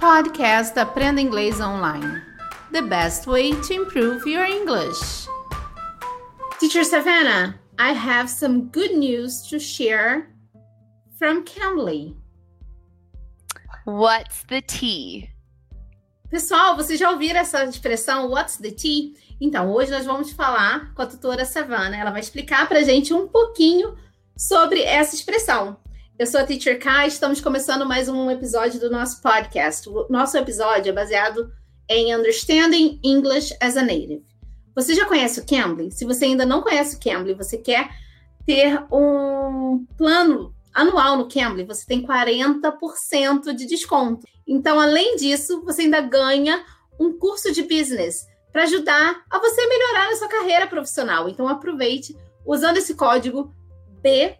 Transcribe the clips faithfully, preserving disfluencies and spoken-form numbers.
Podcast Aprenda Inglês Online. The best way to improve your English. Teacher Savannah, I have some good news to share from Cambly. What's the tea? Pessoal, vocês já ouviram essa expressão, what's the tea? Então, hoje nós vamos falar com a tutora Savannah. Ela vai explicar pra gente um pouquinho sobre essa expressão. Eu sou a Teacher Kai, estamos começando mais um episódio do nosso podcast. O nosso episódio é baseado em Understanding English as a Native. Você já conhece o Cambly? Se você ainda não conhece o Cambly, você quer ter um plano anual no Cambly, você tem quarenta por cento de desconto. Então, além disso, você ainda ganha um curso de business para ajudar a você melhorar a sua carreira profissional. Então, aproveite usando esse código B.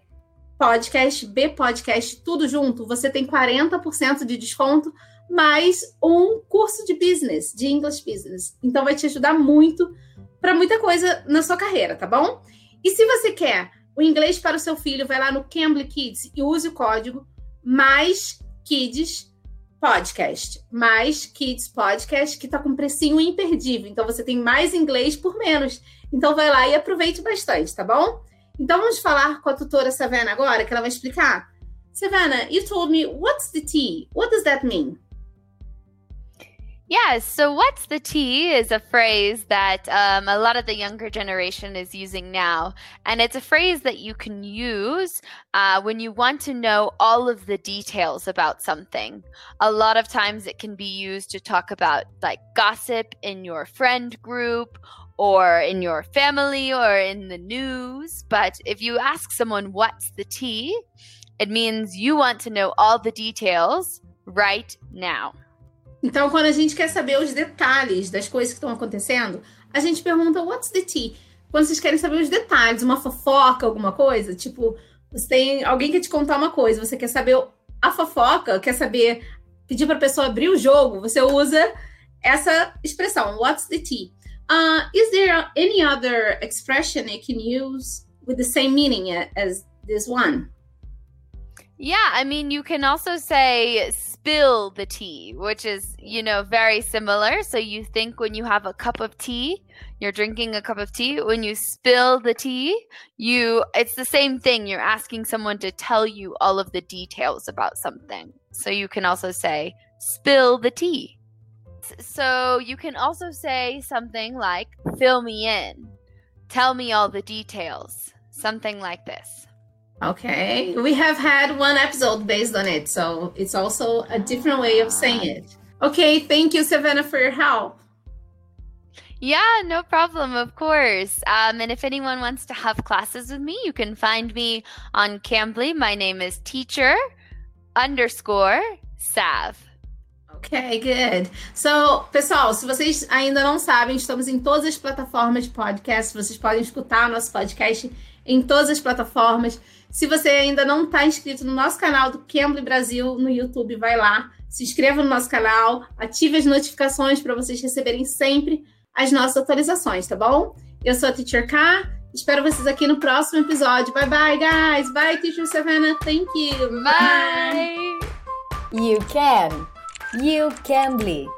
Podcast, B Podcast, tudo junto, você tem quarenta por cento de desconto, mais um curso de business, de English Business. Então, vai te ajudar muito para muita coisa na sua carreira, tá bom? E se você quer o inglês para o seu filho, vai lá no Cambly Kids e use o código mais Kids Podcast, mais Kids Podcast, que está com um precinho imperdível. Então, você tem mais inglês por menos. Então, vai lá e aproveite bastante, tá bom? Então, vamos falar com a tutora Savannah agora, que ela vai explicar. Savannah, you told me, what's the tea? What does that mean? Yeah, so what's the tea is a phrase that um, a lot of the younger generation is using now. And it's a phrase that you can use uh, when you want to know all of the details about something. A lot of times it can be used to talk about like gossip in your friend group or in your family, or in the news. But if you ask someone, what's the tea? It means you want to know all the details right now. Então, quando a gente quer saber os detalhes das coisas que estão acontecendo, a gente pergunta, what's the tea? Quando vocês querem saber os detalhes, uma fofoca, alguma coisa, tipo, você tem alguém quer te contar uma coisa, você quer saber a fofoca, quer saber, pedir para a pessoa abrir o jogo, você usa essa expressão, what's the tea? Uh, is there any other expression I can use with the same meaning as this one? Yeah, I mean, you can also say spill the tea, which is, you know, very similar. So you think when you have a cup of tea, you're drinking a cup of tea. When you spill the tea, you it's the same thing. You're asking someone to tell you all of the details about something. So you can also say spill the tea. So you can also say something like, fill me in, tell me all the details, something like this. Okay, we have had one episode based on it, so it's also a different way of saying it. Okay, thank you, Savannah, for your help. Yeah, no problem, of course. Um, and if anyone wants to have classes with me, you can find me on Cambly. My name is teacher underscore sav. Ok, good. So, pessoal, se vocês ainda não sabem, estamos em todas as plataformas de podcast. Vocês podem escutar o nosso podcast em todas as plataformas. Se você ainda não está inscrito no nosso canal do Cambly Brasil no YouTube, vai lá, se inscreva no nosso canal, ative as notificações para vocês receberem sempre as nossas atualizações, tá bom? Eu sou a Teacher K. Espero vocês aqui no próximo episódio. Bye, bye, guys. Bye, Teacher Savannah. Thank you. Bye. You can. You Cambly.